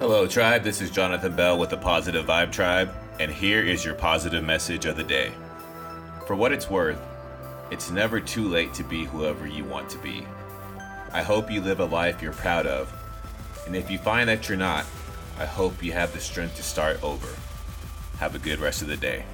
Hello, Tribe. This is Jonathan Bell with the Positive Vibe Tribe, and here is your positive message of the day. For what it's worth, it's never too late to be whoever you want to be. I hope you live a life you're proud of, and if you find that you're not, I hope you have the strength to start over. Have a good rest of the day.